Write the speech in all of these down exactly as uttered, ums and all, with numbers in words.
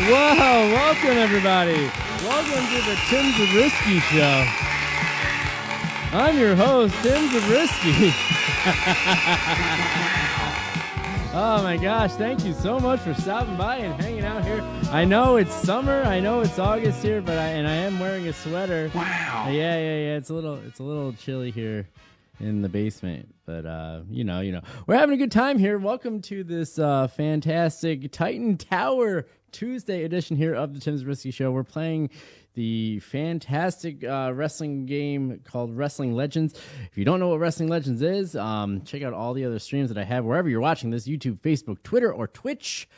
Whoa, welcome everybody. Welcome to the Tim Zabriskie Show. I'm your host, Tim Zabriskie. Oh my gosh, thank you so much for stopping by and hanging out here. I know it's summer, I know it's August here, but I and I am wearing a sweater. Wow. Yeah, yeah, yeah. It's a little it's a little chilly here in the basement, but uh you know you know we're having a good time here. Welcome to this uh fantastic Titan Tower Tuesday edition here of the Tim Zabriskie Show. We're playing the fantastic uh wrestling game called Wrestling Legends. If you don't know what Wrestling Legends is, um check out all the other streams that I have wherever you're watching this: YouTube, Facebook, Twitter, or Twitch.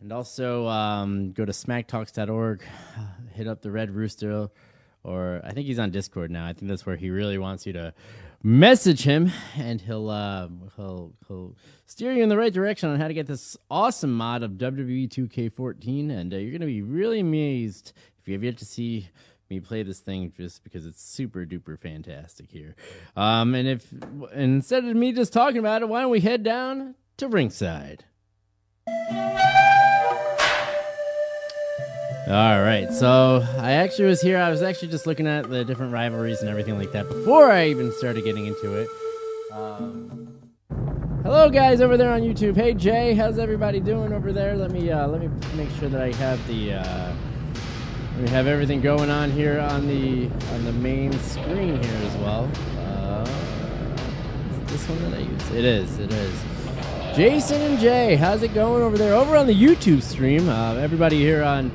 And also um go to smack talks dot org, hit up the Red Rooster, or I think he's on Discord now. I think that's where he really wants you to message him, and he'll uh he'll, he'll steer you in the right direction on how to get this awesome mod of W W E two K fourteen, and uh, you're gonna be really amazed if you have yet to see me play this thing, just because it's super duper fantastic here. Um and if and instead of me just talking about it, why don't we head down to ringside? All right, so I actually was here. I was actually just looking at the different rivalries and everything like that before I even started getting into it. Um, hello, guys over there on YouTube. Hey, Jay, how's everybody doing over there? Let me uh, let me make sure that I have the uh, let me have everything going on here on the on the main screen here as well. Uh, is this one that I use? It is. It is. Jason and Jay, how's it going over there? Over on the YouTube stream, uh, everybody here on.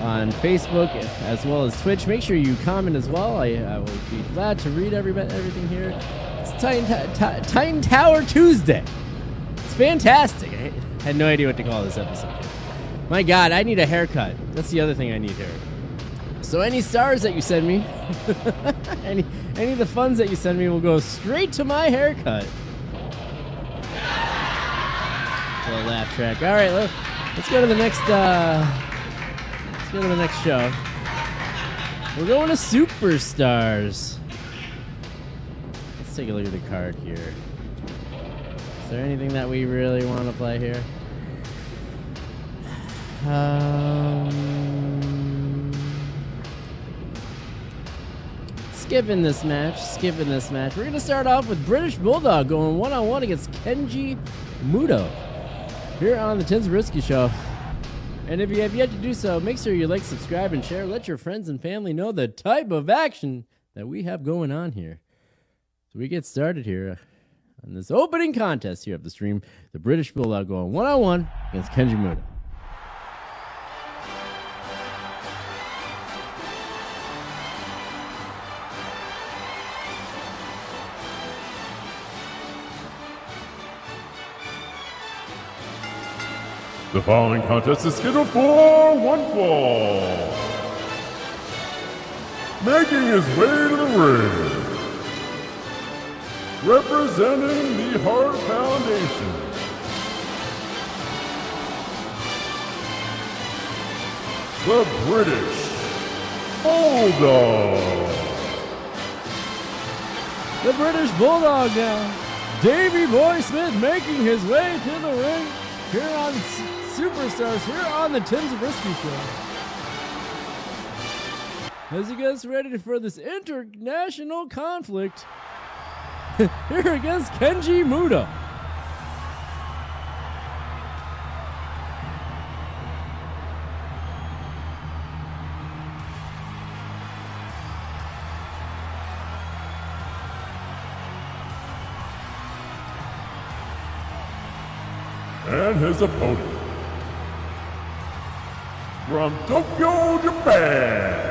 on Facebook as well as Twitch. Make sure you comment as well. I, I will be glad to read every, everything here. It's Titan, T- Titan Tower Tuesday. It's fantastic. I had no idea what to call this episode. My God, I need a haircut. That's the other thing I need here. So any stars that you send me, any, any of the funds that you send me will go straight to my haircut. A little laugh track. All right, look, let's go to the next... Uh, Let's go to the next show. We're going to Superstars. Let's take a look at the card here. Is there anything that we really want to play here? Um, skipping this match. Skipping this match. We're going to start off with British Bulldog going one-on-one against Kenji Muto here on the Tim Zabriskie Show. And if you have yet to do so, make sure you like, subscribe, and share. Let your friends and family know the type of action that we have going on here. So we get started here on this opening contest here of the stream. The British Bulldog going one-on-one against Kenji Muto. The following contest is scheduled for one fall. Making his way to the ring, representing the Hart Foundation, the British Bulldog. The British Bulldog now. Davey Boy Smith making his way to the ring here on Superstars, here on the Tim Zabriskie Show. As he gets ready for this international conflict, here against Kenji Muto. And his opponent, from Tokyo, Japan,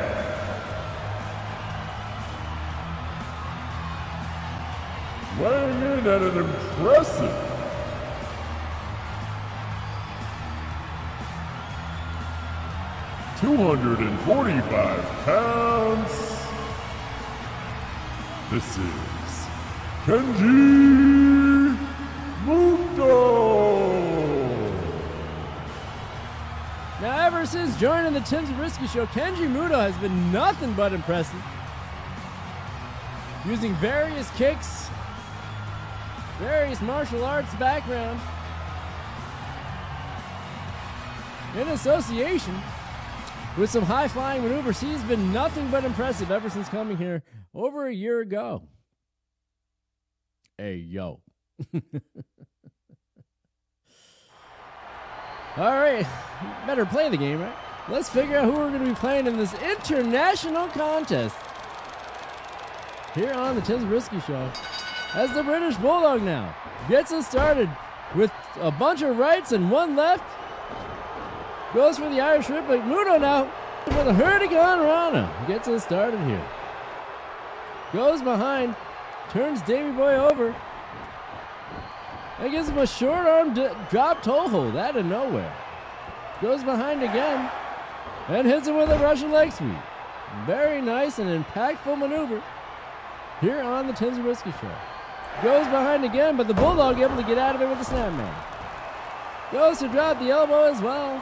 weighing in at an impressive two hundred forty-five pounds, this is Kenji Muto. Now, ever since joining the Tim Zabriskie Show, Kenji Muto has been nothing but impressive, using various kicks, various martial arts background in association with some high-flying maneuvers. He's been nothing but impressive ever since coming here over a year ago. Hey, yo. All right, better play the game, right? Let's figure out who we're going to be playing in this international contest here on the Tim Zabriskie Show. As the British Bulldog now gets us started with a bunch of rights and one left. Goes for the Irish whip, but Muto now with a Hurricanrana gets us started here. Goes behind, turns Davey Boy over, and gives him a short arm drop toe hold out of nowhere. Goes behind again and hits him with a Russian leg sweep. Very nice and impactful maneuver here on the Tim Zabriskie Show. Goes behind again, but the Bulldog able to get out of it with the Snapman. Goes to drop the elbow as well.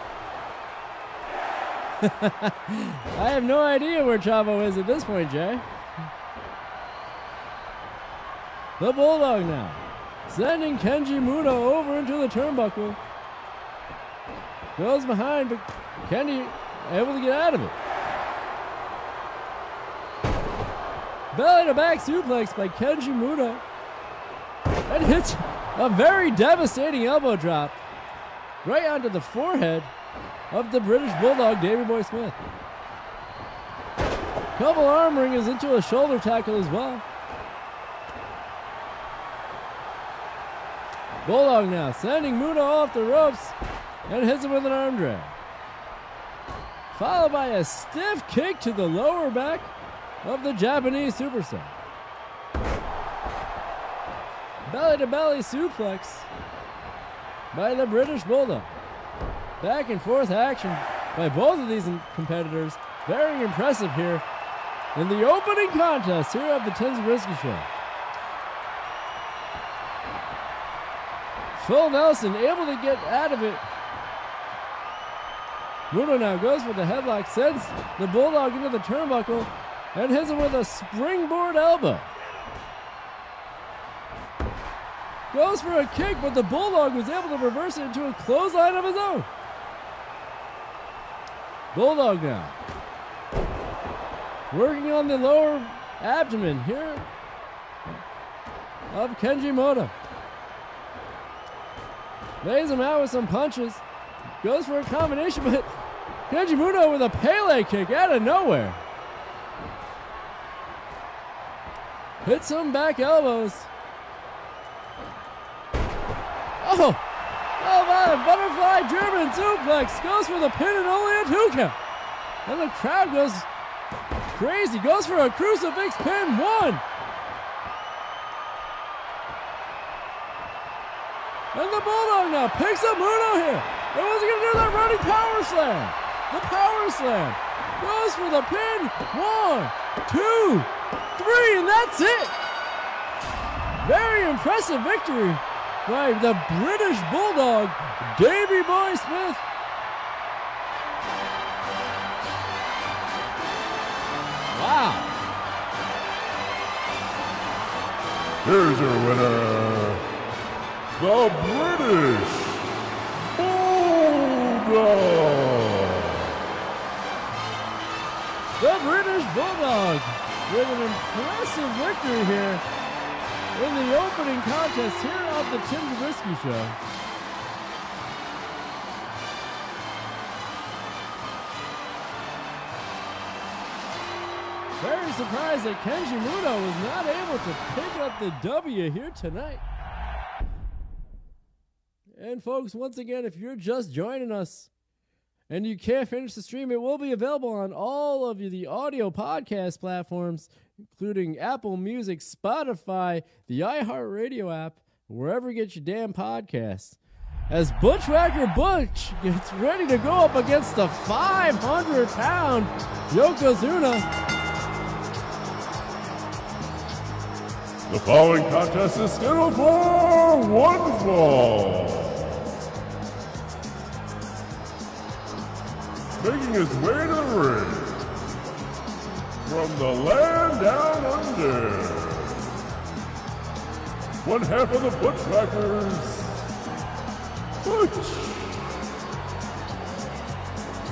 I have no idea where Chavo is at this point, Jay. The Bulldog now sending Kenji Muto over into the turnbuckle. Goes behind, but Kenji able to get out of it. Belly to back suplex by Kenji Muto. That hits a very devastating elbow drop right onto the forehead of the British Bulldog, Davey Boy Smith. Couple arm wringers into a shoulder tackle as well. Bulldog now sending Muto off the ropes and hits him with an arm drag. Followed by a stiff kick to the lower back of the Japanese superstar. Belly to belly suplex by the British Bulldog. Back and forth action by both of these competitors. Very impressive here in the opening contest here of the Tim Zabriskie Show. Phil Nelson able to get out of it. Muto now goes for the headlock, sends the Bulldog into the turnbuckle, and hits him with a springboard elbow. Goes for a kick, but the Bulldog was able to reverse it into a clothesline of his own. Bulldog now working on the lower abdomen here of Kenji Muto. Lays him out with some punches. Goes for a combination, but Kenji Muto with a Pele kick out of nowhere. Hits some back elbows. Oh! Oh my! Butterfly German suplex. Goes for the pin and only a two count. And the crowd goes crazy. Goes for a crucifix pin. One. And the Bulldog now picks up Muto here. And was he going to do that running power slam? The power slam. Goes for the pin. One. Two. Three, and that's it. Very impressive victory by the British Bulldog, Davey Boy Smith. Wow. Here's your winner, the British Bulldog. The British Bulldog with an impressive victory here in the opening contest here on the Tim Zabriskie Show. Very surprised that Kenji Muto was not able to pick up the W here tonight. And folks, once again, if you're just joining us and you can't finish the stream, it will be available on all of the audio podcast platforms, including Apple Music, Spotify, the iHeartRadio app, wherever you get your damn podcasts. As Bushwhacker Butch gets ready to go up against the five hundred pound Yokozuna. The following contest is scheduled for one fall. Making his way to the ring from the land down under, one half of the Bushwhackers, Butch.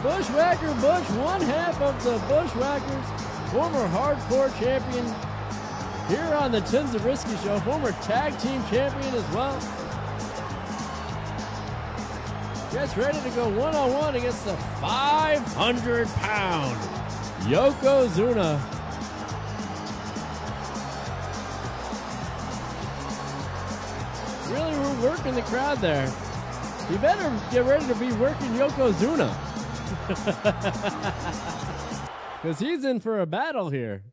Bushwhacker Butch, one half of the Bushwhackers, former hardcore champion here on the Tim Zabriskie Show, former tag team champion as well. Gets ready to go one-on-one against the five hundred pound Yokozuna. Really, we're working the crowd there. You better get ready to be working Yokozuna. Because he's in for a battle here.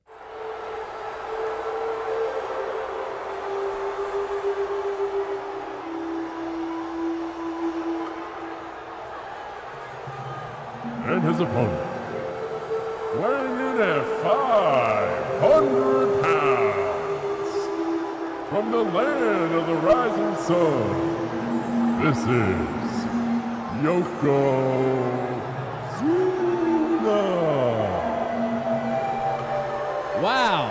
And his opponent, weighing in at five hundred pounds, from the land of the rising sun, this is Yokozuna. Wow,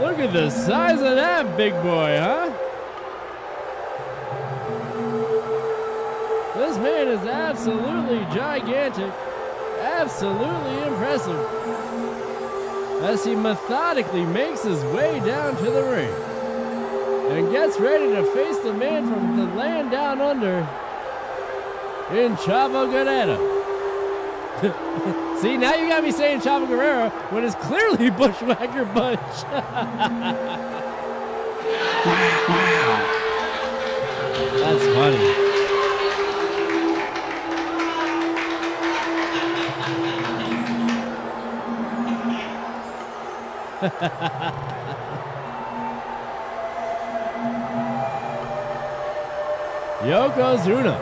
look at the size of that big boy, huh? This man is absolutely gigantic, absolutely impressive, as he methodically makes his way down to the ring and gets ready to face the man from the land down under in Chavo Guerrero. See, now you got me saying Chavo Guerrero when it's clearly Bushwhacker Butch. That's funny. Yokozuna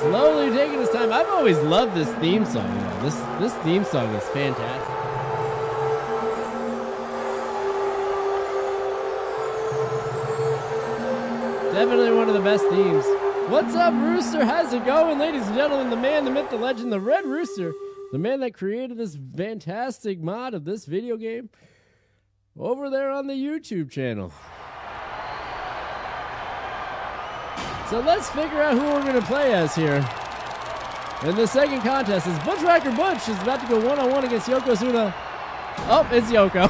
slowly taking his time. I've always loved this theme song. This this theme song is fantastic. Definitely one of the best themes. What's up, Rooster? How's it going, ladies and gentlemen? The man, the myth, the legend, the Red Rooster, the man that created this fantastic mod of this video game over there on the YouTube channel. So let's figure out who we're going to play as here. And the second contest is Bushwhacker Butch is about to go one-on-one against Yokozuna. Oh, it's Yoko.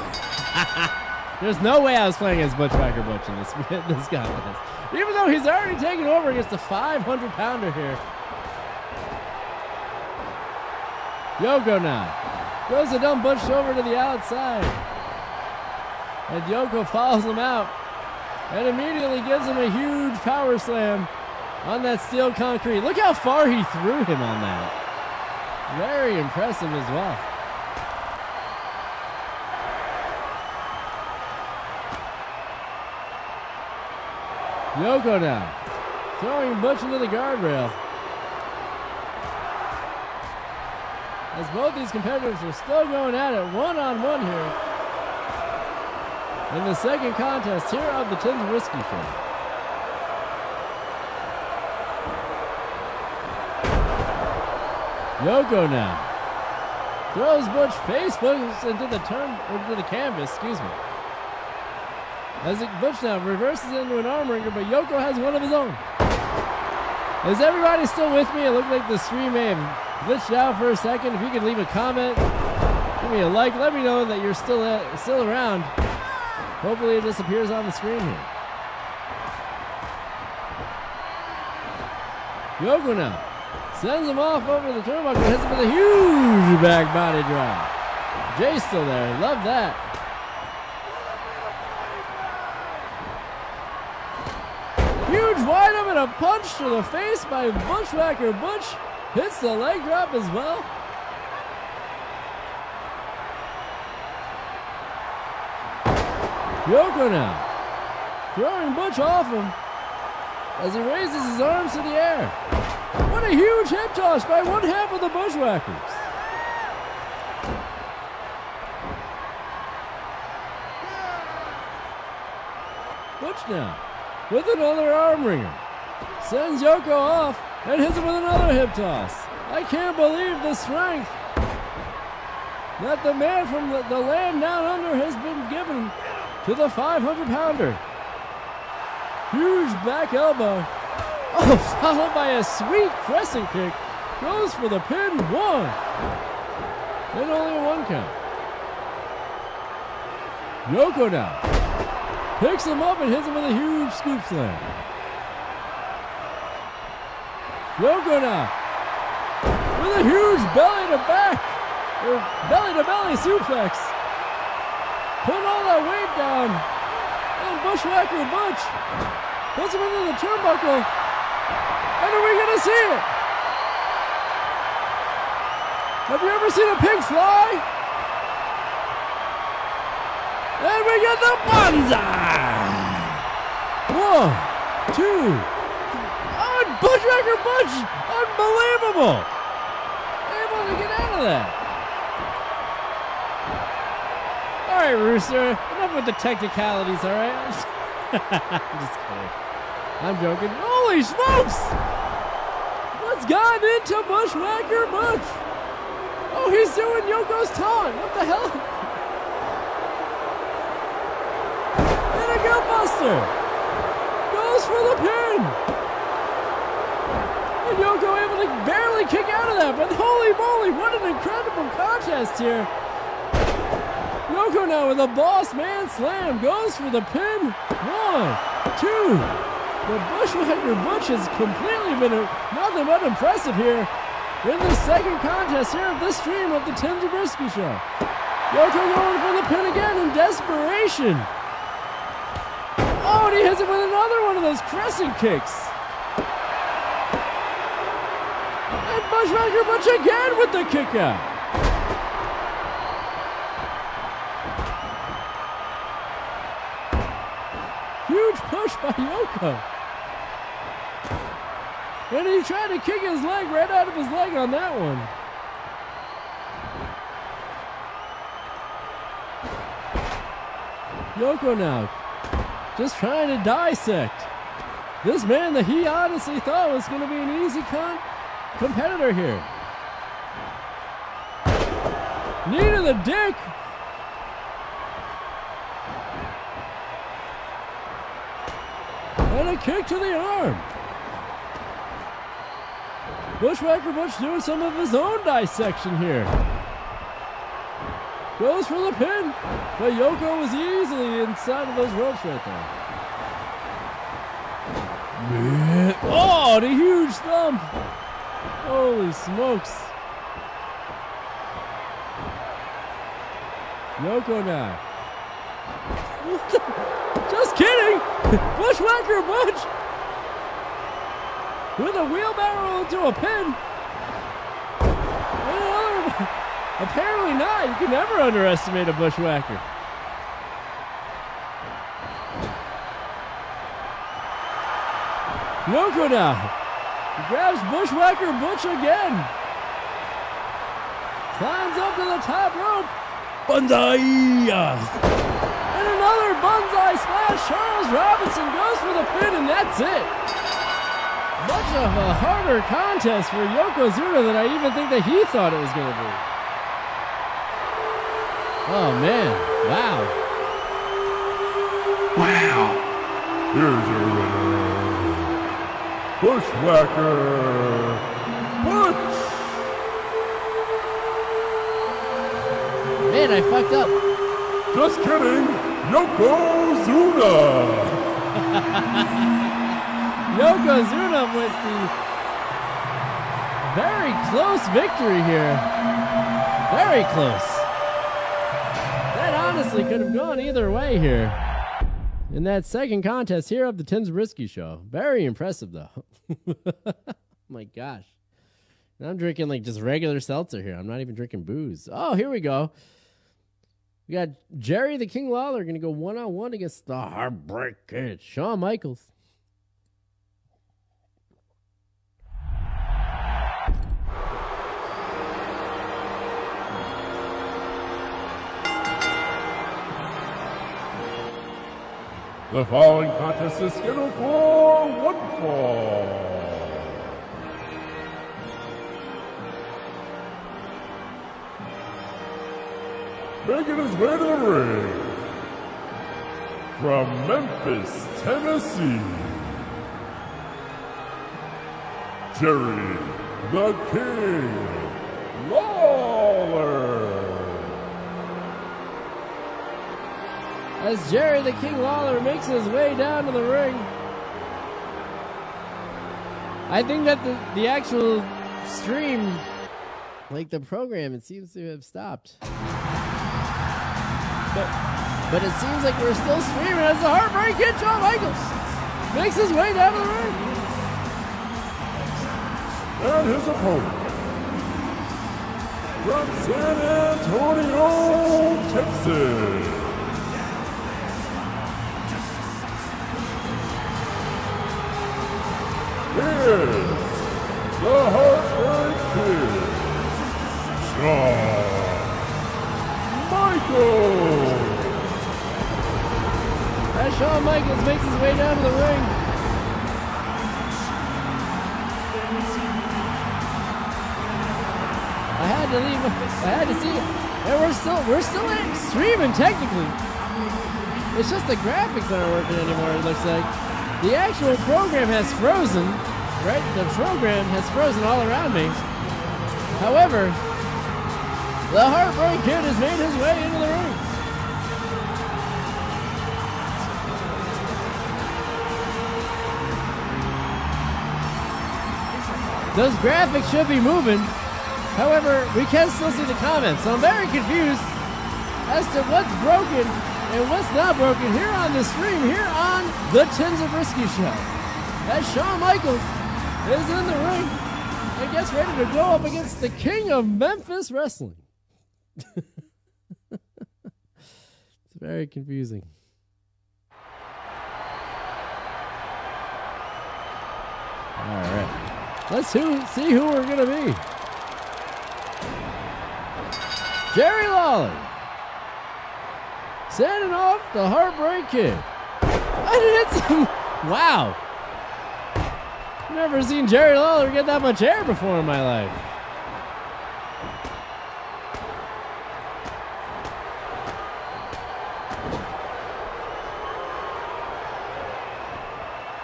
There's no way I was playing as Bushwhacker Butch in this, this contest. Even though he's already taken over against the five hundred pounder here. Yoko now throws the dumb Butch over to the outside. And Yoko follows him out and immediately gives him a huge power slam on that steel concrete. Look how far he threw him on that. Very impressive as well. Yoko now throwing Butch into the guardrail, as both these competitors are still going at it one-on-one here in the second contest here of the Tim Zabriskie Show. Yoko now throws Butch face first into the turn into the canvas, excuse me. As it, Butch now reverses into an arm wringer, but Yoko has one of his own. Is everybody still with me? It looked like the stream may have glitched out for a second. If you could leave a comment Give me a like. Let me know that you're still uh, still around. Hopefully it just appears on the screen here. Yokozuna sends him off over the turnbuckle, hits him with a huge back body drop. Jay's still there. Love that. Huge wide up and a punch to the face by Bushwhacker Butch. Hits the leg drop as well. Yokozuna throwing Butch off him as he raises his arms to the air. What a huge hip toss by one half of the Bushwhackers. Butch now with another arm wringer. Sends Yoko off and hits him with another hip toss. I can't believe the strength that the man from the, the land down under has been given to the five hundred pounder. Huge back elbow. Oh, followed by a sweet crescent kick. Goes for the pin. One. And only a one count. Yoko down. Picks him up and hits him with a huge scoop slam. Yoko down. With a huge belly to back. Or belly to belly suplex. Put all that weight down, and Bushwhacker Butch puts him into the turnbuckle, and are we going to see it? Have you ever seen a pig fly? And we get the Banzai! One, two, oh, Bushwhacker Butch, unbelievable! Able to get out of that. All right, Rooster, enough with the technicalities, all right? I'm just, I'm just kidding. I'm joking. Holy smokes! What's gotten into Bushwhacker Butch? Oh, he's doing Yoko's taunt. What the hell? And a gut buster. Goes for the pin. And Yoko able to barely kick out of that, but holy moly, what an incredible contest here. Yoko now with a boss man slam, goes for the pin. One, two. The Bushwhacker Butch has completely been a, nothing but impressive here in the second contest here of this stream of the Tim Zabriskie Show. Yoko going for the pin again in desperation. Oh, and he hits it with another one of those crescent kicks. And Bushwhacker Butch again with the kick out. Push by Yoko. And he tried to kick his leg right out of his leg on that one. Yoko now just trying to dissect this man that he honestly thought was going to be an easy con competitor here. Knee to the dick. And a kick to the arm. Bushwhacker Butch doing some of his own dissection here. Goes for the pin, but Yoko was easily inside of those ropes right there. Oh, the huge thump. Holy smokes. Yoko now. Just kidding! Bushwhacker Butch! With a wheelbarrow into a pin! Another, apparently not! You can never underestimate a Bushwhacker! Yoko now! Grabs Bushwhacker Butch again! Climbs up to the top rope! Banzai! And another Banzai splash. Charles Robinson goes for the pin, and that's it. Much of a harder contest for Yokozuna than I even think that he thought it was going to be. Oh, man. Wow. Wow. Here's your winner. Bushwhacker Butch. did. I fucked up. Just kidding. Yokozuna. Yokozuna with the very close victory here. Very close. That honestly could have gone either way here. In that second contest here of the Tim Zabriskie Show. Very impressive, though. My gosh. And I'm drinking, like, just regular seltzer here. I'm not even drinking booze. Oh, here we go. We got Jerry the King Lawler going to go one-on-one against the Heartbreak Kid, Shawn Michaels. The following contest is scheduled for one fall. Making his way to the ring from Memphis, Tennessee, Jerry the King Lawler. As Jerry the King Lawler makes his way down to the ring. I think that the, the actual stream, like the program, it seems to have stopped. But, but it seems like we're still streaming as the Heartbreak Kid, Shawn Michaels, makes his way down to the ring. And his opponent, from San Antonio, Texas. Here's the Heartbreak Kid, Shawn Michaels. As Shawn Michaels makes his way down to the ring. I had to leave, I had to see it. And we're still, we're still in streaming technically. It's just the graphics aren't working anymore, it looks like. The actual program has frozen, right? The program has frozen all around me. However, the Heartbreak Kid has made his way into the ring. Those graphics should be moving. However, we can still see the comments. So I'm very confused as to what's broken and what's not broken here on the stream, here on the Tim Zabriskie Show. As Shawn Michaels is in the ring and gets ready to go up against the King of Memphis Wrestling. It's very confusing. All right. Let's who, see who we're going to be. Jerry Lawler. Sending off the Heartbreak Kid. I didn't hit some. Wow. Never seen Jerry Lawler get that much air before in my life.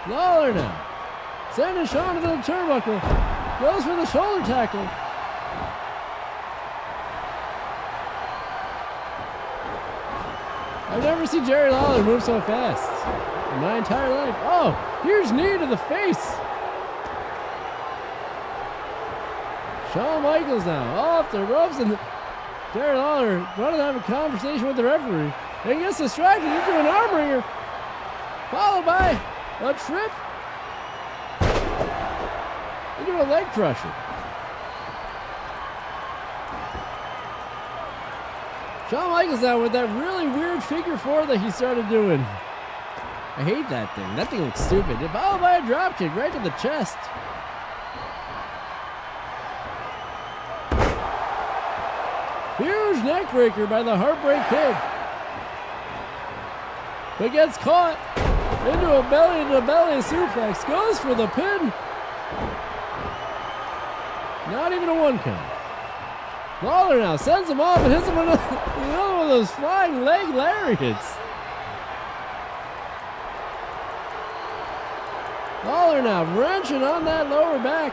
Lawler now. Sending Shawn to the turnbuckle. Goes for the shoulder tackle. I've never seen Jerry Lawler move so fast in my entire life. Oh, here's knee to the face. Shawn Michaels now off the ropes, and the Jerry Lawler running to have a conversation with the referee and gets distracted into an arm wringer, followed by a trip into a leg crusher. Shawn Michaels now with that really weird figure four that he started doing. I hate that thing. That thing looks stupid. It followed by a dropkick right to the chest. Huge neckbreaker by the Heartbreak Kid. But gets caught into a belly-to-belly suplex. Goes for the pin. Not even a one count. Lawler now sends him off and hits him with another one of those flying leg lariats. Lawler now wrenching on that lower back.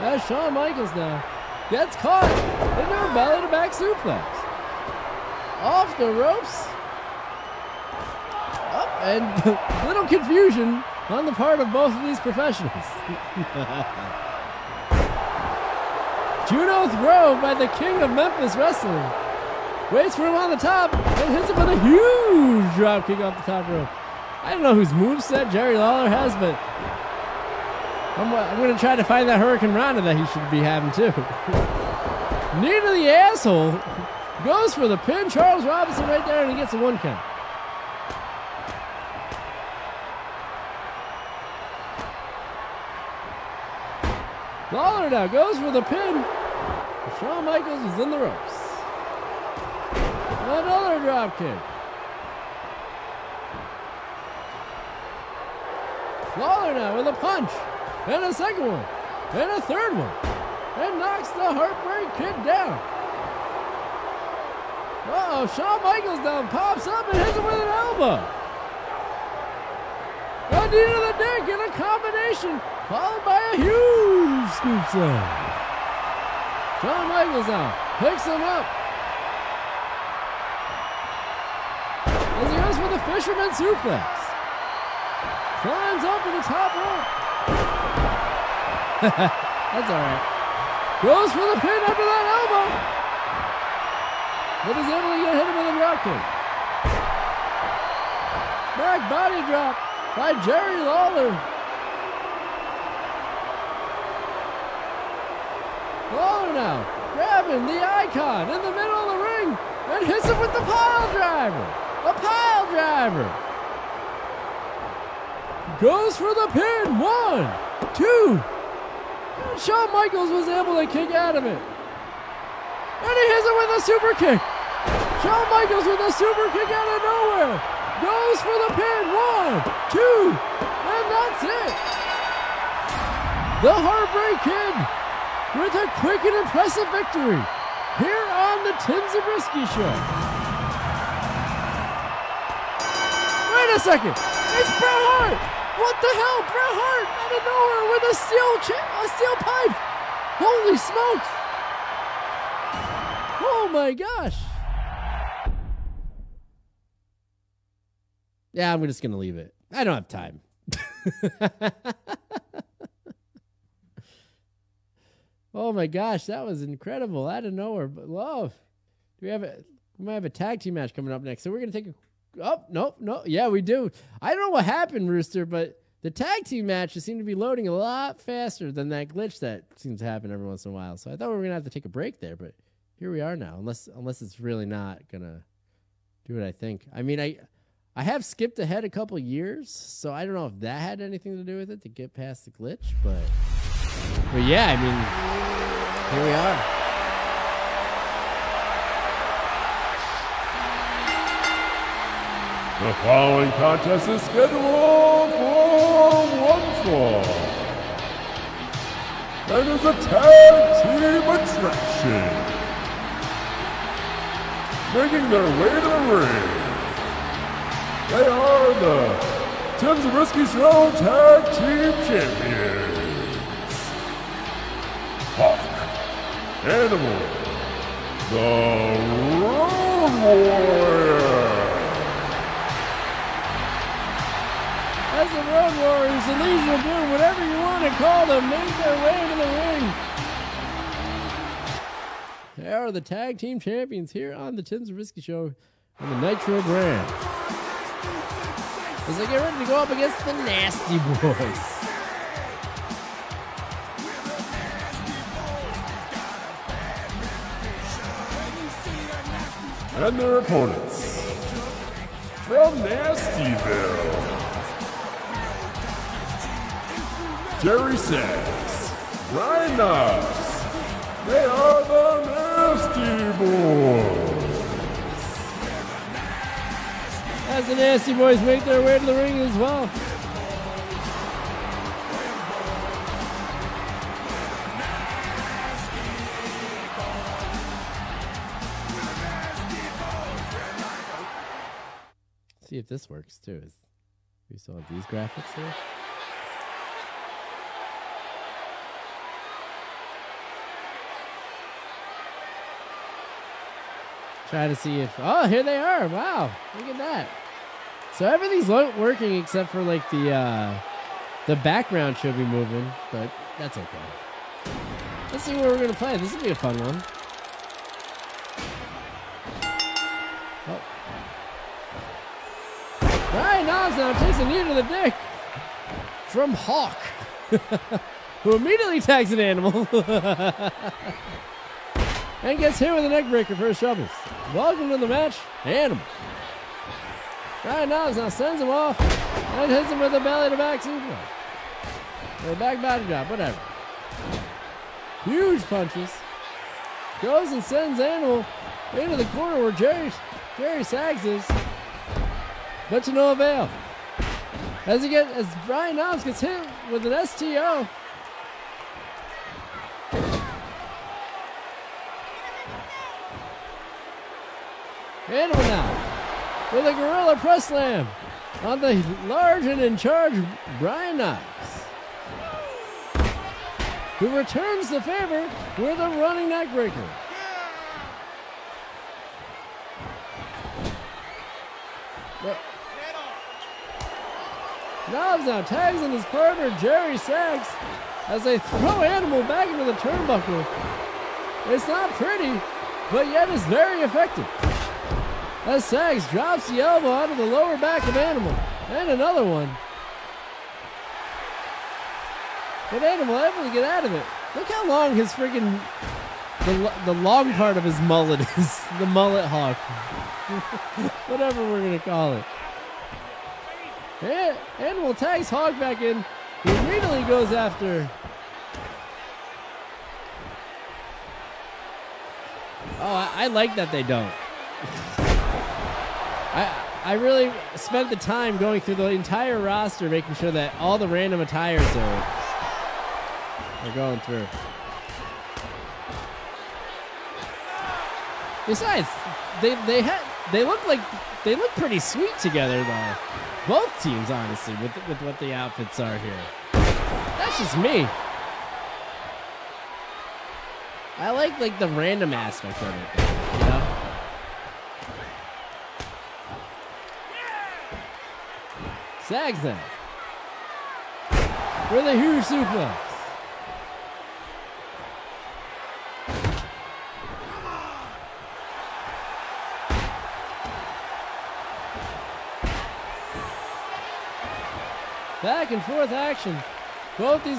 That's Shawn Michaels now Gets caught into a belly-to-back suplex. Off the ropes. Up and a little confusion on the part of both of these professionals. Judo throw by the King of Memphis Wrestling. Waits for him on the top and hits him with a huge dropkick off the top rope. I don't know whose moveset Jerry Lawler has, but I'm, I'm going to try to find that Hurricane Rana that he should be having too. Knee to the asshole. Goes for the pin. Charles Robinson right there, and he gets a one count. Lawler now goes for the pin. Shawn Michaels is in the ropes. Another drop kick. Lawler now with a punch. And a second one. And a third one. And knocks the Heartbreak Kid down. Uh-oh, Shawn Michaels down, pops up and hits him with an elbow. A knee to the dick and a combination, followed by a huge scoop slam. Shawn Michaels now picks him up. As he goes for the fisherman suplex. Climbs up to the top rope. That's alright. Goes for the pin after that elbow. But he's able to get hit him with a drop kick. Back body drop by Jerry Lawler. Lawler now grabbing the Icon in the middle of the ring and hits him with the pile driver. A pile driver. Goes for the pin. One, two. And Shawn Michaels was able to kick out of it. And he hits it with a super kick. Shawn Michaels with a super kick out of nowhere. Goes for the pin. One, two. And that's it. The Heartbreak Kid with a quick and impressive victory here on the Tim Zabriskie Show. Wait a second. It's Bret Hart. What the hell? Bret Hart out of nowhere with a steel chip, a steel pipe. Holy smokes. Oh my gosh. Yeah, I'm just going to leave it. I don't have time. Oh my gosh, that was incredible. Out of nowhere. But love. Do we have a we might have a tag team match coming up next. So we're going to take a Oh, no, no. Yeah, we do. I don't know what happened, Rooster, but the tag team matches seem to be loading a lot faster than that glitch that seems to happen every once in a while. So I thought we were going to have to take a break there, but here we are now, unless unless it's really not going to do what I think. I mean, I I have skipped ahead a couple years, so I don't know if that had anything to do with it to get past the glitch, but, but yeah, I mean, here we are. The following contest is scheduled for one fall. And is a tag team attraction. Making their way to the ring, they are the Tim Zabriskie Show Tag Team Champions. Hawk, Animal, the Road Warriors. As the Road Warriors, the Legion of Doom, whatever you want to call them, make their way to the ring. They are the tag team champions here on the Tim Zabriskie Show on the Nitro brand. As they get ready to go up against the Nasty Boys. And their opponents from Nastyville. Jerry Sags, Brian Knobbs, they are the Nasty Boys. As the Nasty Boys make their way to the ring as well. Let's see if this works too. Is we saw these graphics here. Try to see if, oh, here they are. Wow, look at that. So everything's working except for like the uh, the background should be moving, but that's okay. Let's see where we're gonna play. This will be a fun one. Oh. Brian Knobbs now takes a knee to the dick from Hawk, who immediately tags an animal. And gets hit with a neck breaker for his troubles. Welcome to the match, Animal. Brian Knobbs now sends him off and hits him with a belly to back suplex. Or back body drop, whatever. Huge punches. Goes and sends Animal into the corner where Jerry, Jerry Sags is. But to no avail. As he gets, as Brian Knobbs gets hit with an S T O. Animal now with a gorilla press slam on the large and in charge Brian Knobbs, who returns the favor with a running neck breaker. Yeah. Knobbs now tags in his partner Jerry Sags as they throw Animal back into the turnbuckle. It's not pretty, but yet it's very effective. As Sags drops the elbow out of the lower back of Animal. And another one. But Animal able to get out of it. Look how long his freaking... The, the long part of his mullet is. The mullet hawk. Whatever we're going to call it. And Animal tags Hawk back in. He immediately goes after... Oh, I, I like that they don't. I, I really spent the time going through the entire roster, making sure that all the random attires are, are going through. Besides, they they had they look like they look pretty sweet together though. Both teams, honestly, with with what the outfits are here. That's just me. I like like the random aspect of it, you know. Sags them with a huge suplex. Back and forth action. Both these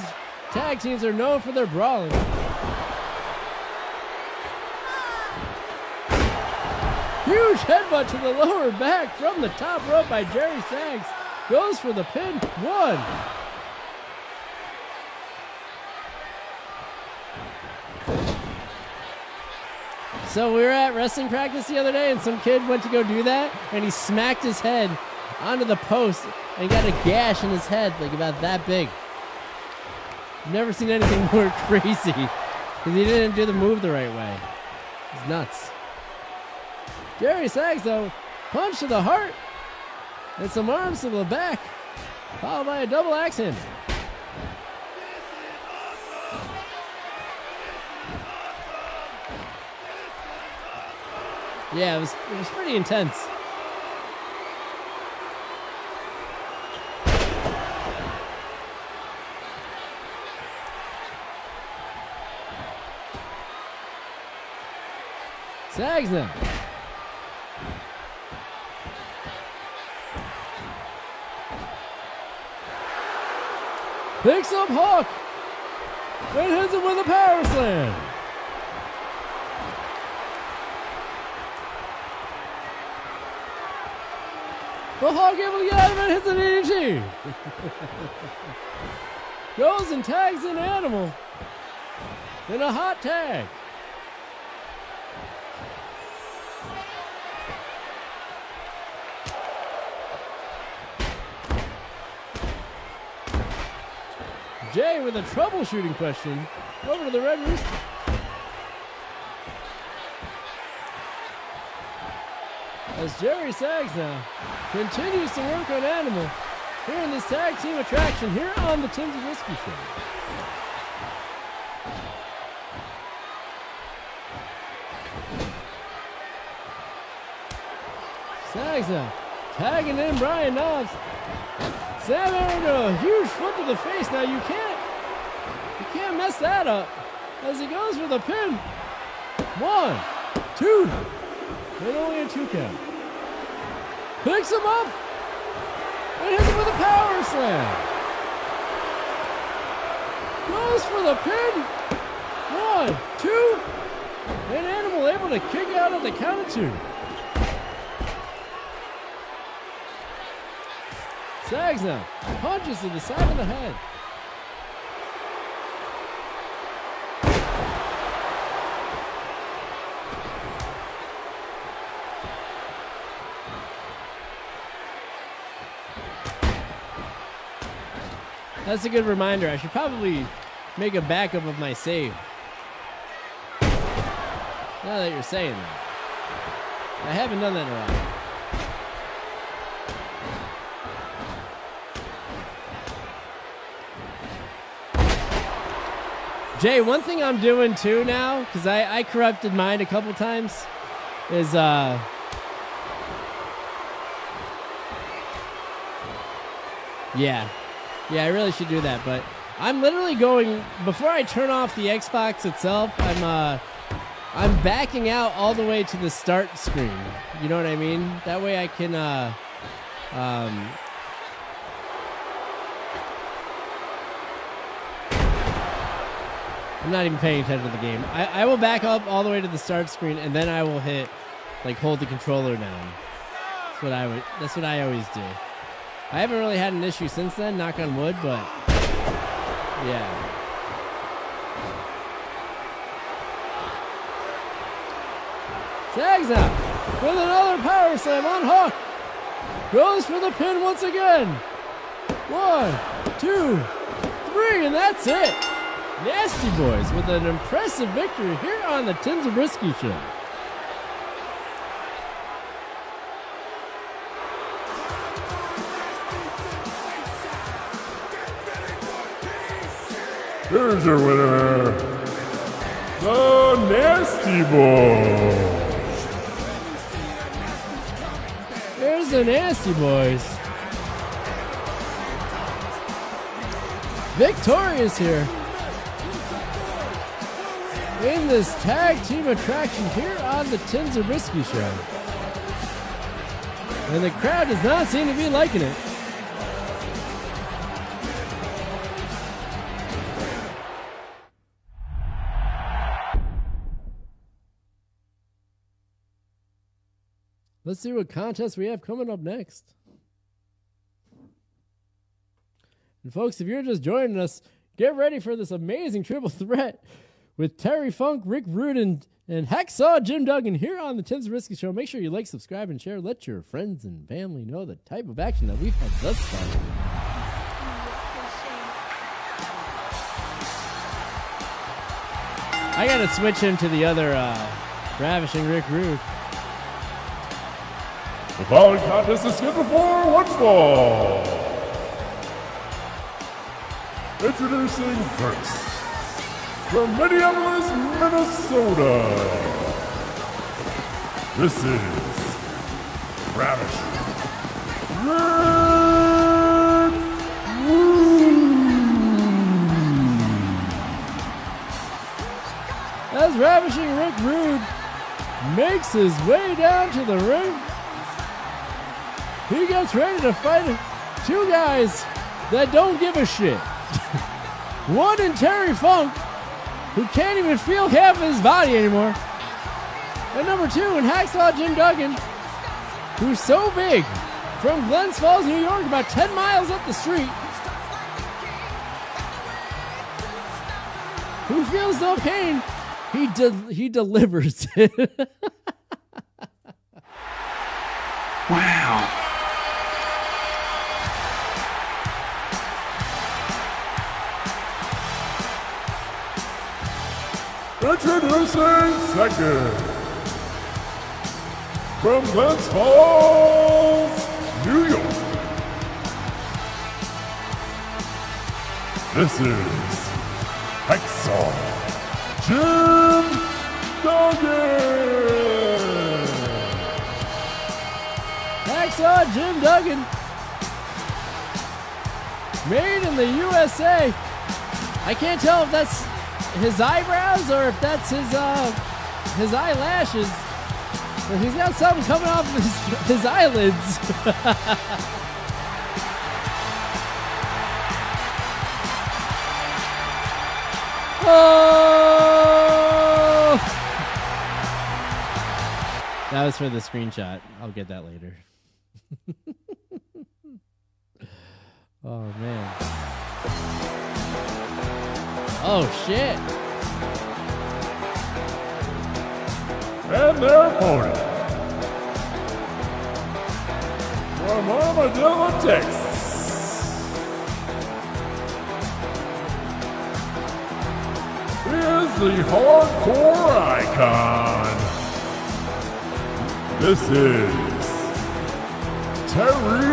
tag teams are known for their brawling. Huge headbutt to the lower back from the top rope by Jerry Sags. Goes for the pin, one. So we were at wrestling practice the other day and some kid went to go do that and he smacked his head onto the post and got a gash in his head like about that big. I've never seen anything more crazy because he didn't do the move the right way. It's nuts. Jerry Sags though, punch to the heart. And some arms to the back, followed by a double axe handle. Awesome. Awesome. Awesome. Yeah, it was, it was pretty intense. Sags now. Picks up Hawk and hits him with a power slam. But Hawk able to get out of it, hits an E D G. Goes and tags an Animal in a hot tag. Jay with a troubleshooting question over to the Red Rooster. As Jerry Sags now continues to work on Animal here in this tag team attraction here on the Tim Zabriskie Show. Sags now, tagging in Brian Knobbs. Sags a huge foot to the face. Now you can't, you can't mess that up as he goes for the pin. One, two, and only a two count. Picks him up and hits him with a power slam. Goes for the pin. One, two, and Animal able to kick out of the count of two. Sags now punches to the side of the head. That's a good reminder. I should probably make a backup of my save. Now that you're saying that. I haven't done that in a while. Jay, one thing I'm doing too now, because I, I corrupted mine a couple times, is uh. yeah. Yeah, I really should do that, but I'm literally going, before I turn off the Xbox itself, I'm uh, I'm backing out all the way to the start screen. You know what I mean? That way I can, uh, um, I'm not even paying attention to the game. I, I will back up all the way to the start screen, and then I will hit, like, hold the controller down. That's what I would, that's what I always do. I haven't really had an issue since then, knock on wood, but yeah. Sags out with another power slam on Hawk. Goes for the pin once again. One, two, three, and that's it. Nasty Boys with an impressive victory here on the Tim Zabriskie Show. Here's your winner, the Nasty Boys. There's the Nasty Boys. Victorious here in this tag team attraction here on the Tim Zabriskie Show. And the crowd does not seem to be liking it. Let's see what contest we have coming up next. And folks, if you're just joining us, get ready for this amazing triple threat with Terry Funk, Rick Rude, and, and Hacksaw Jim Duggan here on the Tim Zabriskie Show. Make sure you like, subscribe, and share. Let your friends and family know the type of action that we've had thus far. I gotta switch him to the other uh, Ravishing Rick Rude. The following contest is scheduled for one fall. Introducing first, from Minneapolis, Minnesota, this is Ravishing Rick Rude. As Ravishing Rick Rude makes his way down to the ring, he gets ready to fight two guys that don't give a shit. One in Terry Funk, who can't even feel half of his body anymore. And number two in Hacksaw Jim Duggan, who's so big, from Glens Falls, New York, about ten miles up the street, who feels no pain. He, de he delivers it. Wow. Introducing second, from Glens Falls, New York, this is Hacksaw Jim Duggan. Hacksaw Jim Duggan. Made in the U S A. I can't tell if that's his eyebrows or if that's his uh, his eyelashes. But he's got something coming off his, his eyelids. Oh! That was for the screenshot. I'll get that later. Oh, man. Oh, shit. And their opponent, from Armadillo, Texas, is the Hardcore Icon. This is Terry.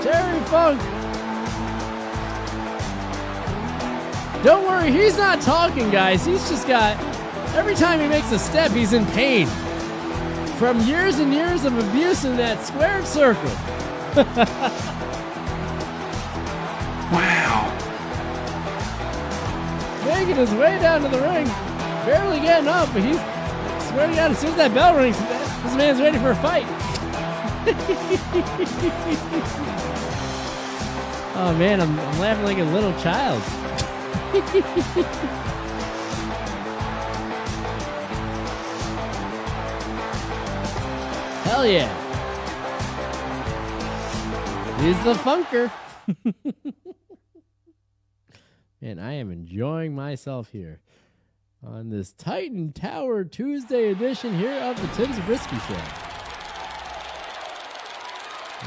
Terry Funk. Don't worry, he's not talking, guys. He's just got, every time he makes a step, he's in pain from years and years of abuse in that squared circle. Wow. Making his way down to the ring, barely getting up, but he's, I swear to God, as soon as that bell rings, this man's ready for a fight. Oh man, I'm, I'm laughing like a little child. Hell yeah. He's the Funker. Man, I am enjoying myself here on this Titan Tower Tuesday edition here of the Tim Zabriskie Show.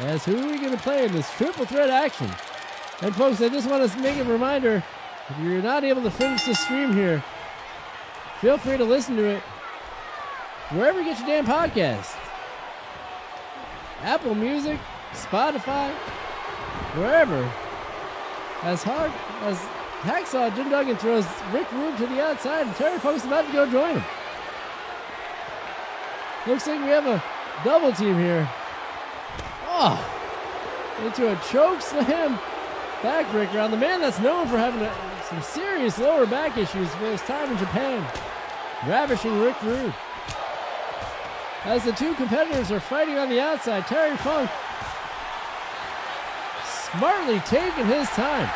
As who are we going to play in this triple threat action? And folks, I just want to make a reminder, if you're not able to finish this stream here, feel free to listen to it wherever you get your damn podcast. Apple Music, Spotify, wherever. As hard as Hacksaw Jim Duggan throws Rick Rude to the outside, and Terry Funk's about to go join him. Looks like we have a double team here. Oh, into a choke slam backbreaker on the man that's known for having a, some serious lower back issues for his time in Japan, ravishing Rick Rude. As the two competitors are fighting on the outside, Terry Funk smartly taking his time.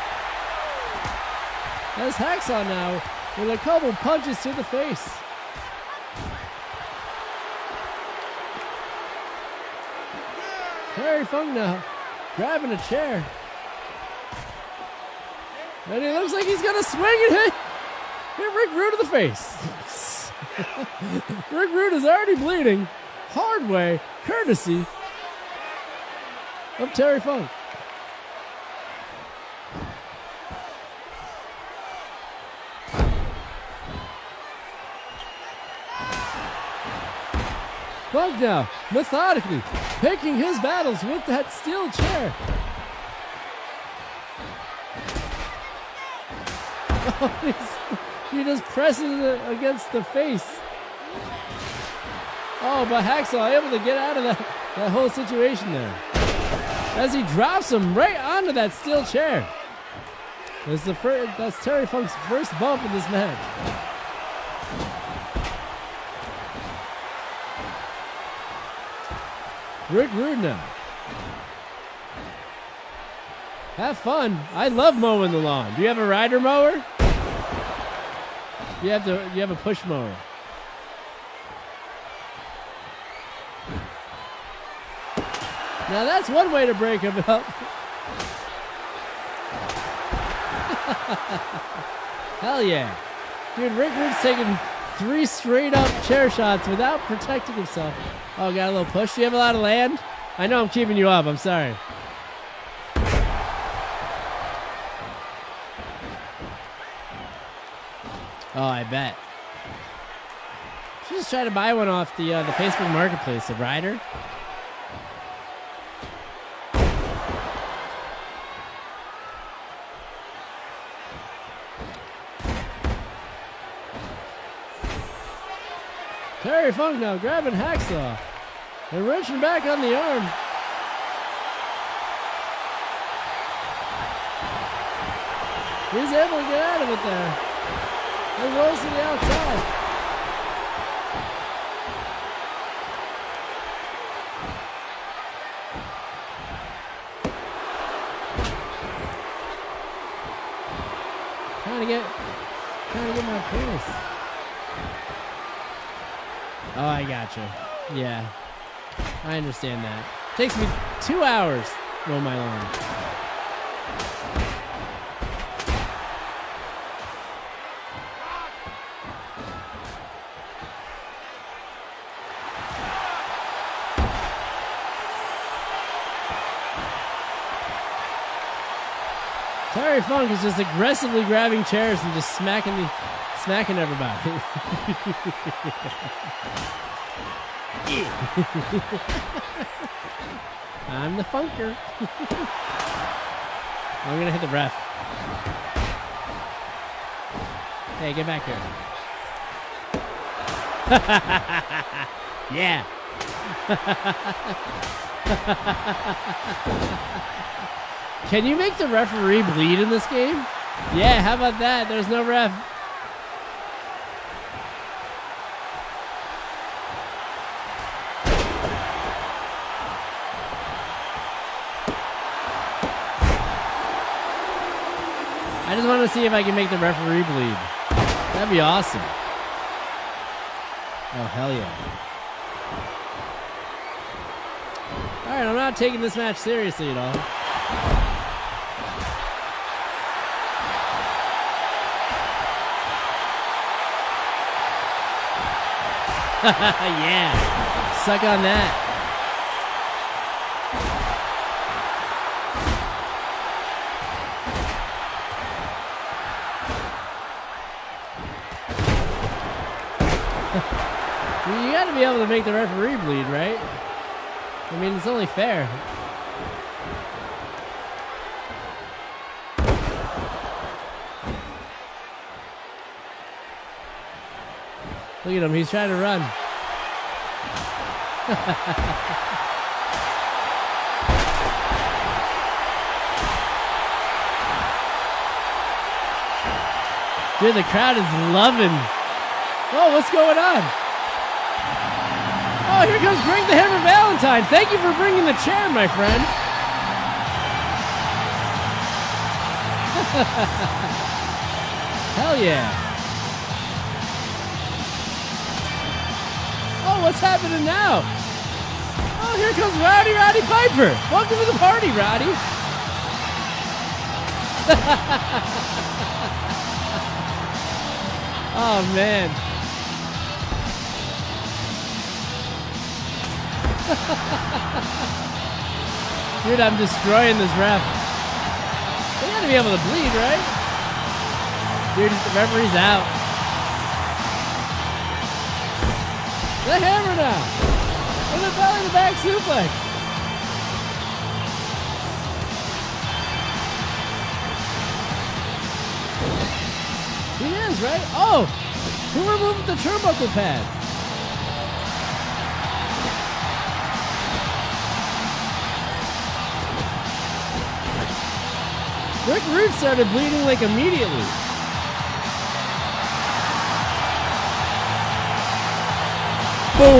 As Hacksaw now with a couple punches to the face. Terry Funk now grabbing a chair. And he looks like he's going to swing and hit, hit Rick Rude in the face. Rick Rude is already bleeding hard way, courtesy of Terry Funk. Funk now, methodically, picking his battles with that steel chair. Oh, he just presses it against the face. Oh, but Hacksaw able to get out of that, that whole situation there. As he drops him right onto that steel chair. That's, the first, that's Terry Funk's first bump in this match. Rick Rude now. Have fun. I love mowing the lawn. Do you have a rider mower? You have to. You have a push mower. Now that's one way to break him up. Hell yeah, dude! Rick Rude's taking three straight up chair shots without protecting himself. Oh, got a little push. Do you have a lot of land? I know I'm keeping you up. I'm sorry. Oh, I bet. Should just try to buy one off the uh, the Facebook Marketplace, a rider. Terry Funk now grabbing Hacksaw and wrenching back on the arm. He's able to get out of it there. It rolls to the outside. Trying to get, trying to get my penis. Oh, I gotcha. Yeah, I understand that. Takes me two hours to roll my lawn. Terry Funk is just aggressively grabbing chairs and just smacking the, smacking everybody. I'm the funker. I'm going to hit the ref. Hey, get back here. Yeah. Can you make the referee bleed in this game? Yeah, how about that? There's no ref. I just want to see if I can make the referee bleed. That'd be awesome. Oh, hell yeah. All right, I'm not taking this match seriously at all. Yeah, suck on that. You gotta be able to make the referee bleed, right? I mean, it's only fair. Look at him, he's trying to run. Dude, the crowd is loving. Oh, what's going on? Oh, here comes Greg the Hammer Valentine. Thank you for bringing the chair, my friend. Hell yeah. What's happening now? Oh, here comes Rowdy Roddy Piper. Welcome to the party, Roddy. Oh, man. Dude, I'm destroying this ref. They gotta be able to bleed, right? Dude, the referee's out. The hammer now! And the belly to back suplex! He is, right? Oh! Who removed the turnbuckle pad? Rick Rude started bleeding like immediately. Boom! Oh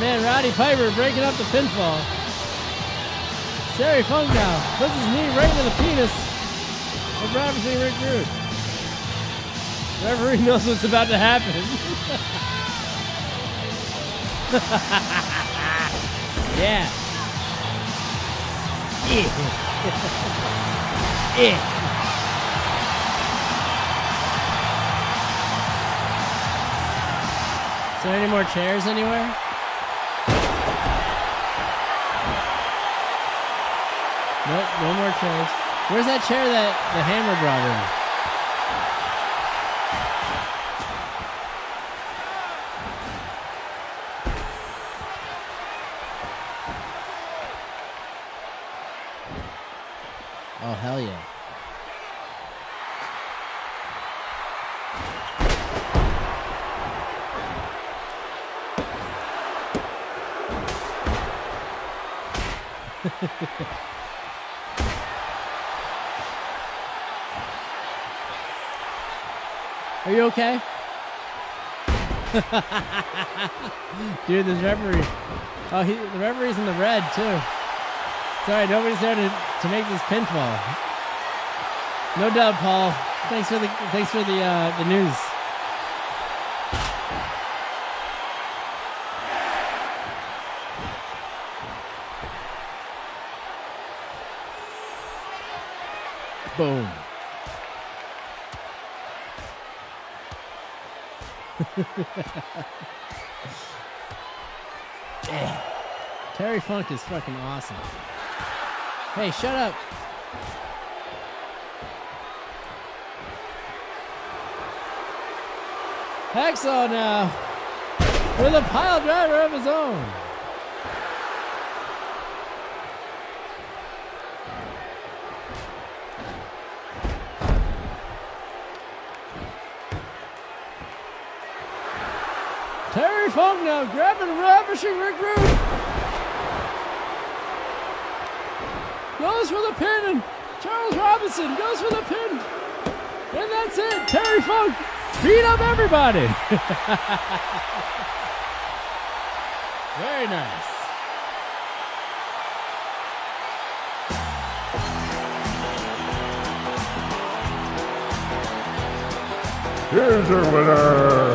man, Roddy Piper breaking up the pinfall. Terry Funk now puts his knee right into the penis of Robinson Rick Rude. Referee knows what's about to happen. Yeah. Yeah. Yeah. Is there any more chairs anywhere? Nope, no more chairs. Where's that chair that the hammer brought in? Are you okay? Dude, this referee. Oh, he, the referee's in the red, too. Sorry, nobody's there to, to make this pinfall. No doubt, Paul. Thanks for the thanks for the uh, the news. Boom. Terry Funk is fucking awesome. Hey, shut up. Hacksaw now with a pile driver of his own. Terry Funk now grabbing and ravishing Rick Rude. Goes for the pin, and Charles Robinson goes for the pin. And that's it. Terry Funk beat up everybody. Very nice. Here's your winner,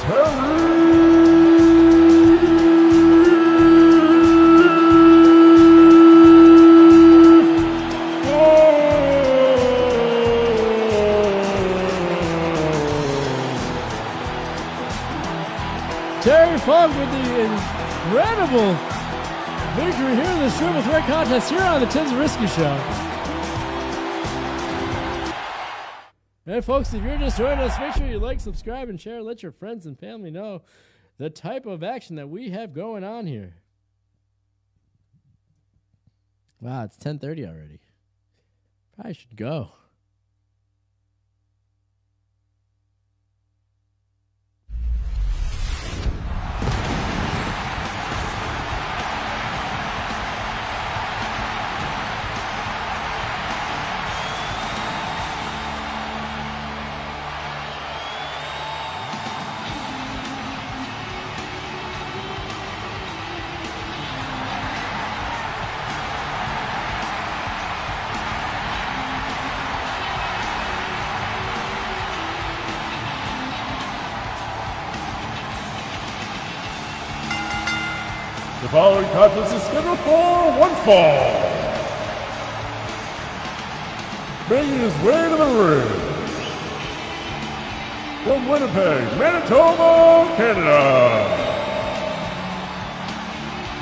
Terry. Oh. Terry Funk with the incredible victory here in the Triple Threat Contest here on the Tim Zabriskie Show. And folks, if you're just joining us, make sure you like, subscribe, and share. Let your friends and family know the type of action that we have going on here. Wow, it's ten thirty already. Probably should go. The following contest is scheduled for one fall. Making his way to the ring from Winnipeg, Manitoba, Canada.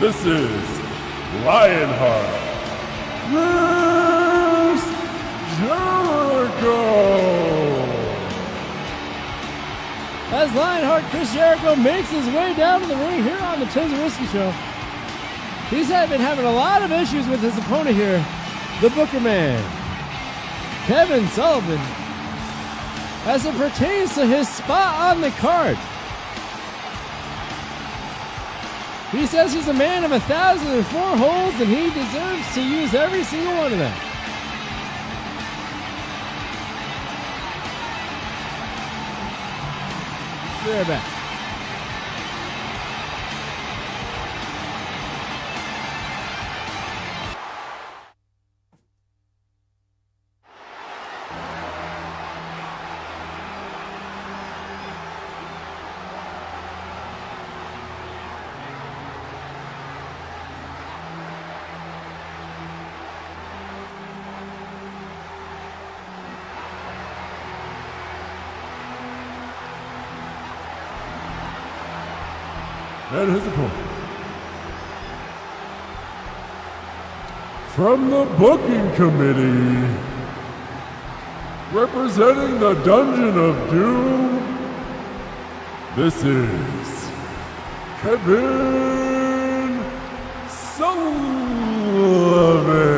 This is Lionheart, Chris Jericho. As Lionheart, Chris Jericho makes his way down to the ring here on the Tim Zabriskie Show. He's been having a lot of issues with his opponent here, the Booker Man, Kevin Sullivan, as it pertains to his spot on the card. He says he's a man of one thousand four holds and he deserves to use every single one of them. Be right back. And his opponent, from the booking committee, representing the Dungeon of Doom, this is Kevin Sullivan.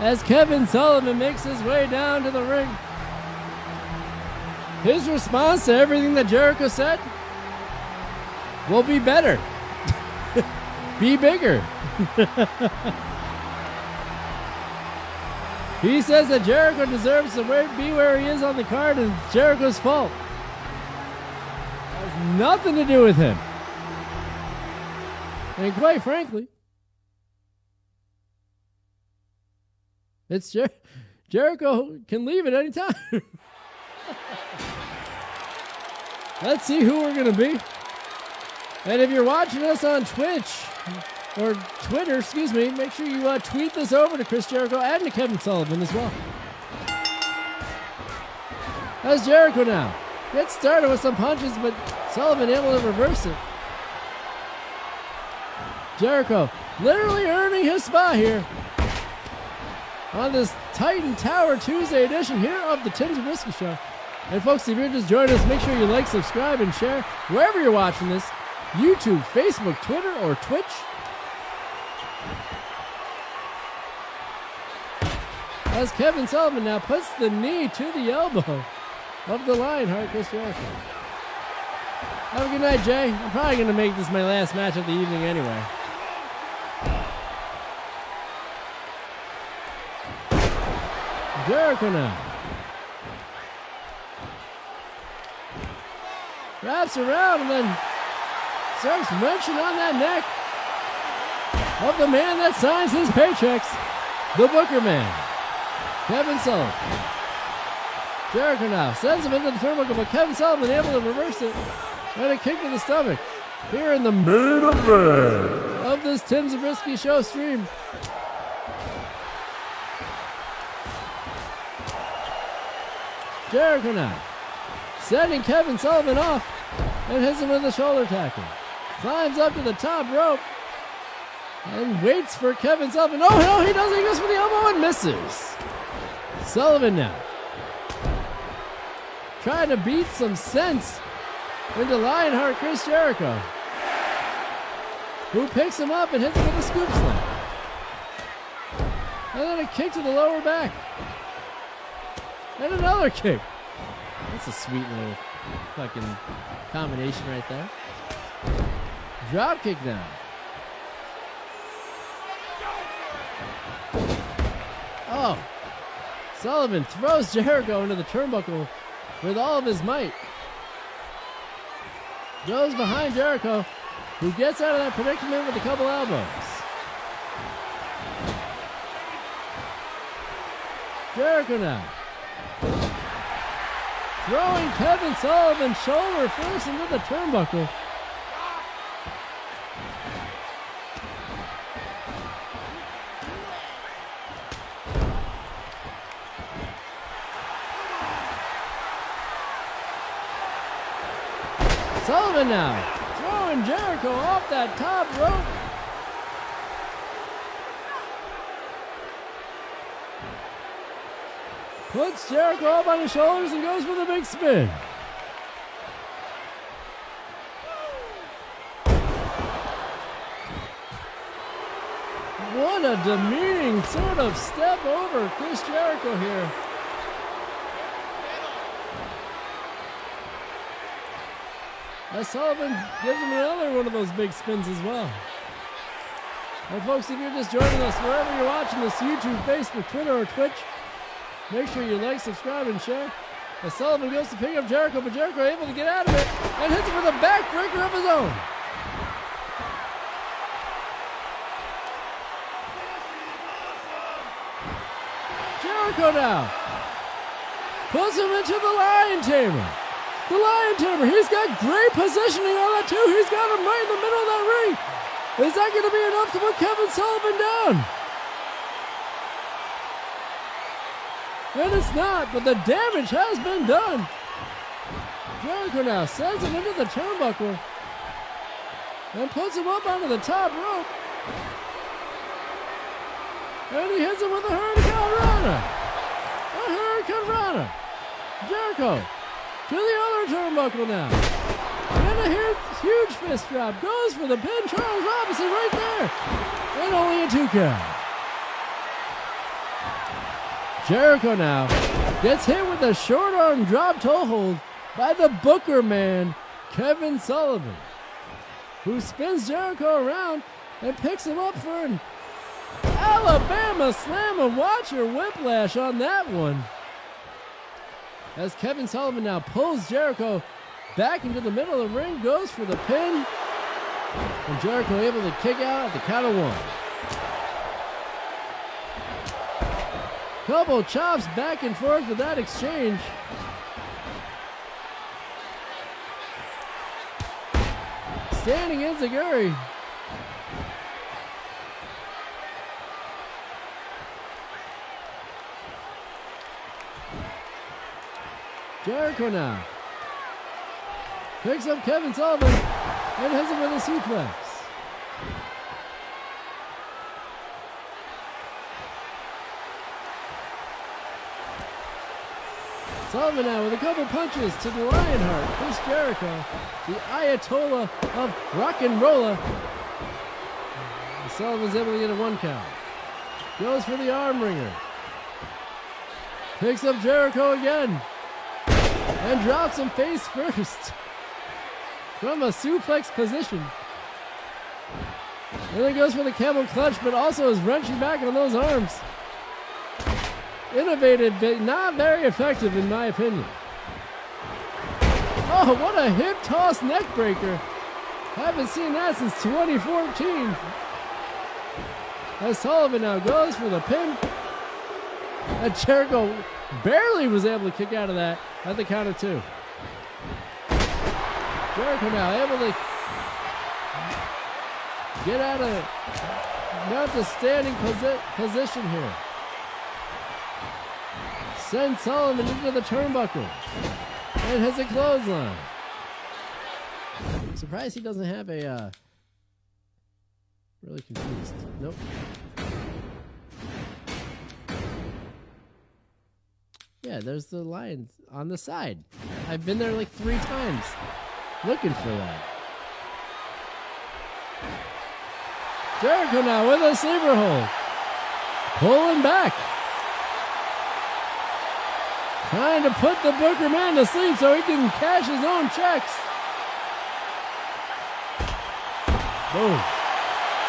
As Kevin Sullivan makes his way down to the ring, his response to everything that Jericho said We'll be better. Be bigger. He says that Jericho deserves to be where he is on the card, and it's Jericho's fault. It has nothing to do with him. And quite frankly, it's Jer Jericho can leave at any time. Let's see who we're going to be. And if you're watching us on Twitch, or Twitter, excuse me, make sure you uh, tweet this over to Chris Jericho and to Kevin Sullivan as well. That's Jericho now. Get started with some punches, but Sullivan able to reverse it. Jericho literally earning his spot here on this Titan Tower Tuesday edition here of the Tim Zabriskie Show. And folks, if you're just joining us, make sure you like, subscribe, and share wherever you're watching this. YouTube, Facebook, Twitter, or Twitch. As Kevin Sullivan now puts the knee to the elbow of the Lionheart, Chris Jericho. Have a good night, Jay. I'm probably going to make this my last match of the evening anyway. Jericho now wraps around and then starts wrenching on that neck of the man that signs his paychecks, the Booker Man, Kevin Sullivan. Jericho now sends him into the turnbuckle, but Kevin Sullivan able to reverse it and a kick to the stomach here in the middle of this Tim Zabriskie Show stream. Jericho now sending Kevin Sullivan off and hits him with a shoulder tackle. Climbs up to the top rope and waits for Kevin Sullivan. Oh, no, he doesn't. He goes for the elbow and misses. Sullivan now trying to beat some sense into Lionheart Chris Jericho, who picks him up and hits him with a scoop slam. And then a kick to the lower back. And another kick. That's a sweet little fucking combination right there. Drop kick now. Oh. Sullivan throws Jericho into the turnbuckle with all of his might. Goes behind Jericho, who gets out of that predicament with a couple elbows. Jericho now throwing Kevin Sullivan shoulder first into the turnbuckle. Sullivan now throwing Jericho off that top rope. Puts Jericho up on his shoulders and goes for the big spin. What a demeaning sort of step over Chris Jericho here. As Sullivan gives him another one of those big spins as well. And folks, if you're just joining us, wherever you're watching this, YouTube, Facebook, Twitter, or Twitch, make sure you like, subscribe, and share. As Sullivan goes to pick up Jericho, but Jericho able to get out of it and hits him with a backbreaker of his own. Jericho now pulls him into the Lion Tamer. The Lion Tamer, he's got great positioning on that too. He's got him right in the middle of that ring. Is that going to be enough to put Kevin Sullivan down? And it's not, but the damage has been done. Jericho now sends him into the turnbuckle and puts him up onto the top rope. And he hits him with a hurricanrana. A hurricanrana. Jericho to the other turnbuckle now. And a huge fist drop. Goes for the pin. Charles Robinson right there. And only a two count. Jericho now gets hit with a short arm drop toe hold by the Booker Man, Kevin Sullivan. who spins Jericho around and picks him up for an Alabama slam, and watch your whiplash on that one. As Kevin Sullivan now pulls Jericho back into the middle of the ring, goes for the pin, and Jericho able to kick out at the count of one. Couple chops back and forth with that exchange. Standing Enziguri. Jericho now picks up Kevin Sullivan and hits him with a suplex. Sullivan now with a couple punches to the Lionheart. Chris Jericho, the Ayatollah of rock and roller. And Sullivan's able to get a one count. Goes for the arm wringer. Picks up Jericho again. And drops him face first from a suplex position. And then goes for the camel clutch, but also is wrenching back on those arms. Innovative, but not very effective in my opinion. Oh, what a hip toss neck breaker. Haven't seen that since twenty fourteen. As Sullivan now goes for the pin. And Jericho barely was able to kick out of that. At the count of two. Jericho now able to get out of not the standing posi position here. Send Sullivan into the turnbuckle. And has a clothesline. I'm surprised he doesn't have a uh, really confused. Nope. Yeah, there's the lions on the side. I've been there like three times looking for that. Jericho now with a sleeper hold. Pulling back. Trying to put the Booker man to sleep so he can cash his own checks. Boom.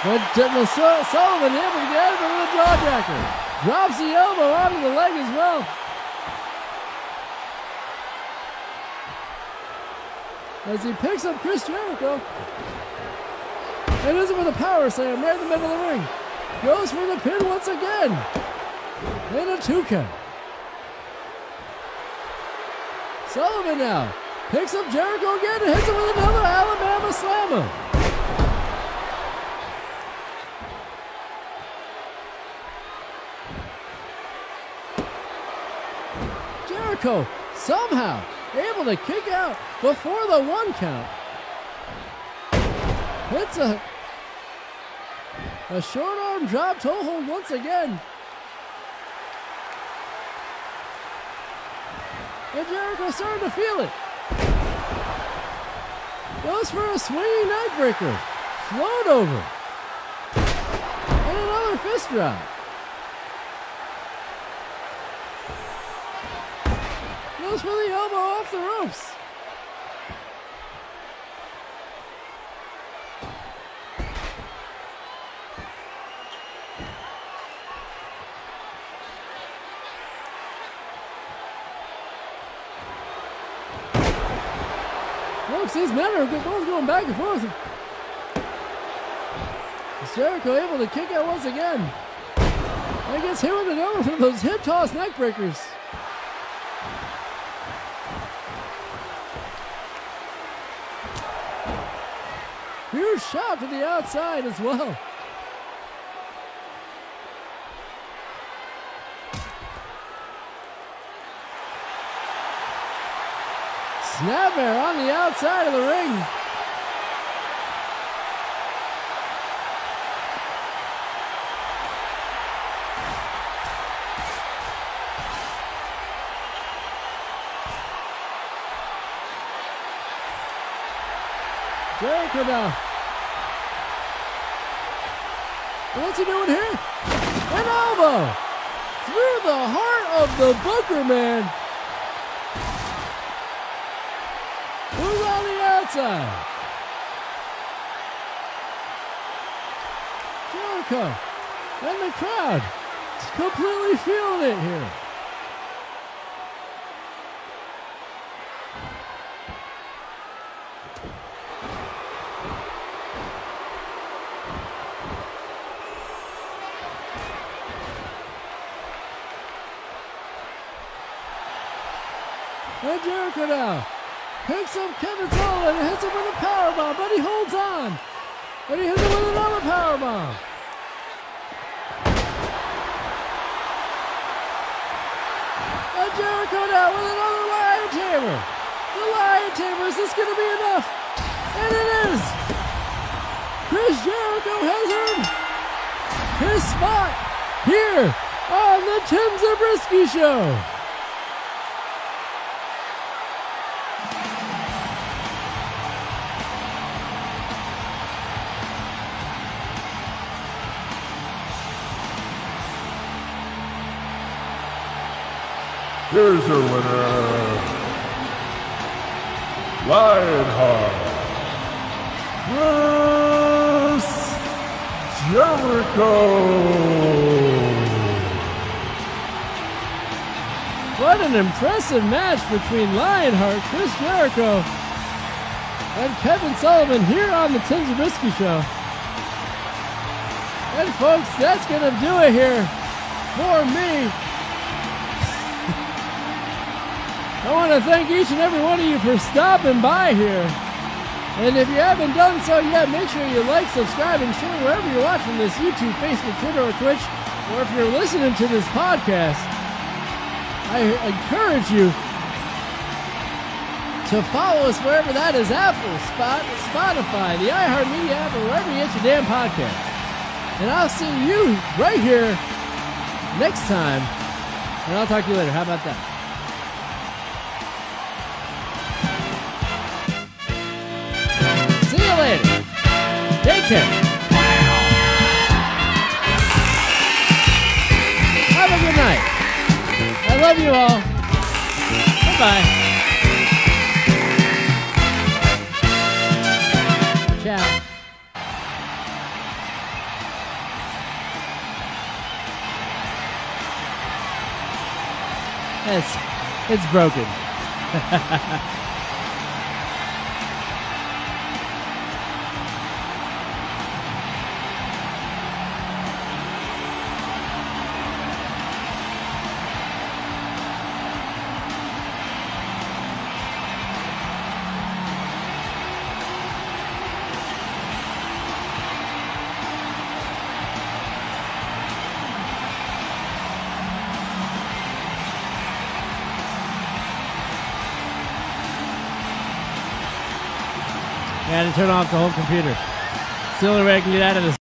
But Sullivan able to get out of it with a jawbreaker. Drops the elbow onto the leg as well. As he picks up Chris Jericho and is it with a power slam right in the middle of the ring. Goes for the pin once again. And a two count. Sullivan now picks up Jericho again and hits him with another Alabama slammer. Jericho somehow able to kick out before the one count. Hits a, a short arm drop toe hold once again. And Jericho's starting to feel it. Goes for a swinging neck breaker. Float over. And another fist drop. Goes for the elbow off the ropes. Folks, these men are both going back and forth. Jericho able to kick out once again. And gets hit with another one of those hip toss neck breakers. Huge shot to the outside as well. Snapmare on the outside of the ring. Jericho now. What's he doing here? An elbow through the heart of the Booker man. Who's on the outside? Jericho and the crowd. It's completely feeling it here. And Jericho now picks up Kevin Sullivan and hits him with a powerbomb, but he holds on. And he hits him with another powerbomb. And Jericho now with another lion tamer. The lion tamer, is this going to be enough? And it is. Chris Jericho has earned his spot here on the Tim Zabriskie Show. Here's your winner, Lionheart, Chris Jericho. What an impressive match between Lionheart, Chris Jericho, and Kevin Sullivan here on the Tim Zabriskie Show. And folks, that's going to do it here for me. I want to thank each and every one of you for stopping by here. And if you haven't done so yet, make sure you like, subscribe, and share wherever you're watching this, YouTube, Facebook, Twitter, or Twitch, or if you're listening to this podcast. I encourage you to follow us wherever that is, Apple, Spot, Spotify, the iHeartMedia app, or wherever you get your damn podcast. And I'll see you right here next time, and I'll talk to you later. How about that? Take care. Have a good night. I love you all. Bye-bye. Ciao. It's, it's broken. Turn off the whole computer. It's the only way I can get out of this.